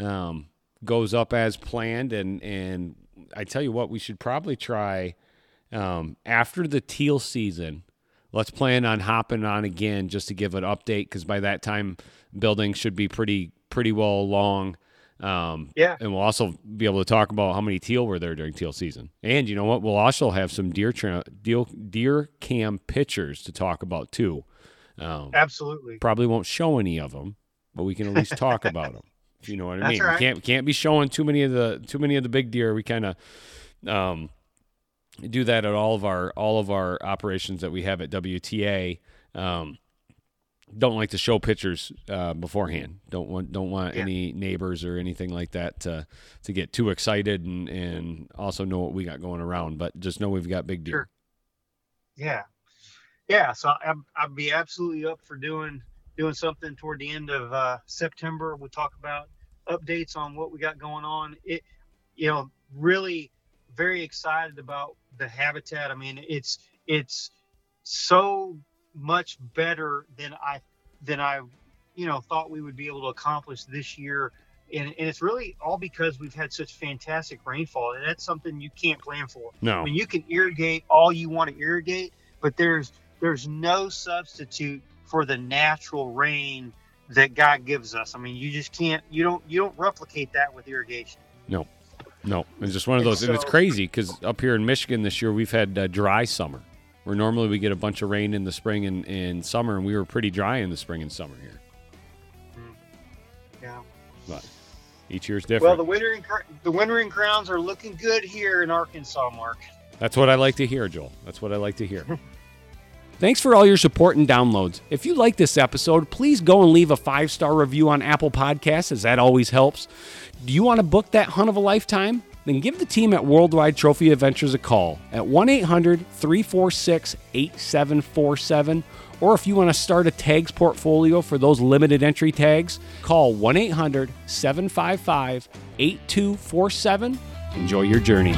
um goes up as planned, and and I tell you what, we should probably try um after the teal season. Let's plan on hopping on again just to give an update, because by that time, building should be pretty pretty well along. Um, yeah. And we'll also be able to talk about how many teal were there during teal season. And you know what? We'll also have some deer tra- deer, deer cam pictures to talk about, too. Um, Absolutely. Probably won't show any of them, but we can at least talk about them, if you know what I That's mean. Right. We can't, can't be showing too many of the too many of the big deer. We kind of... Um, do that at all of our all of our operations that we have at W T A. Um, don't like to show pictures uh, beforehand. Don't want don't want yeah. any neighbors or anything like that to to get too excited, and, and also know what we got going around. But just know we've got big deer. Sure. Yeah, yeah. So I'm, I'd be absolutely up for doing doing something toward the end of uh, September. We'll talk about updates on what we got going on. It, you know, really. Very excited about the habitat. I mean, it's it's so much better than I than I you know thought we would be able to accomplish this year, and and it's really all because we've had such fantastic rainfall, and that's something you can't plan for. No, I mean, you can irrigate all you want to irrigate, but there's there's no substitute for the natural rain that God gives us. I mean, you just can't you don't you don't replicate that with irrigation. No. No, it's just one of those. And it's crazy because up here in Michigan this year, we've had a dry summer, where normally we get a bunch of rain in the spring and, and summer, and we were pretty dry in the spring and summer here. Yeah. But Each year's different. Well, the wintering the wintering grounds are looking good here in Arkansas, Mark. That's what I like to hear, Joel. That's what I like to hear. Thanks for all your support and downloads. If you like this episode, please go and leave a five-star review on Apple Podcasts, as that always helps. Do you want to book that hunt of a lifetime? Then give the team at Worldwide Trophy Adventures a call at one eight hundred, three four six, eight seven four seven. Or if you want to start a tags portfolio for those limited entry tags, call one eight hundred, seven five five, eight two four seven. Enjoy your journey.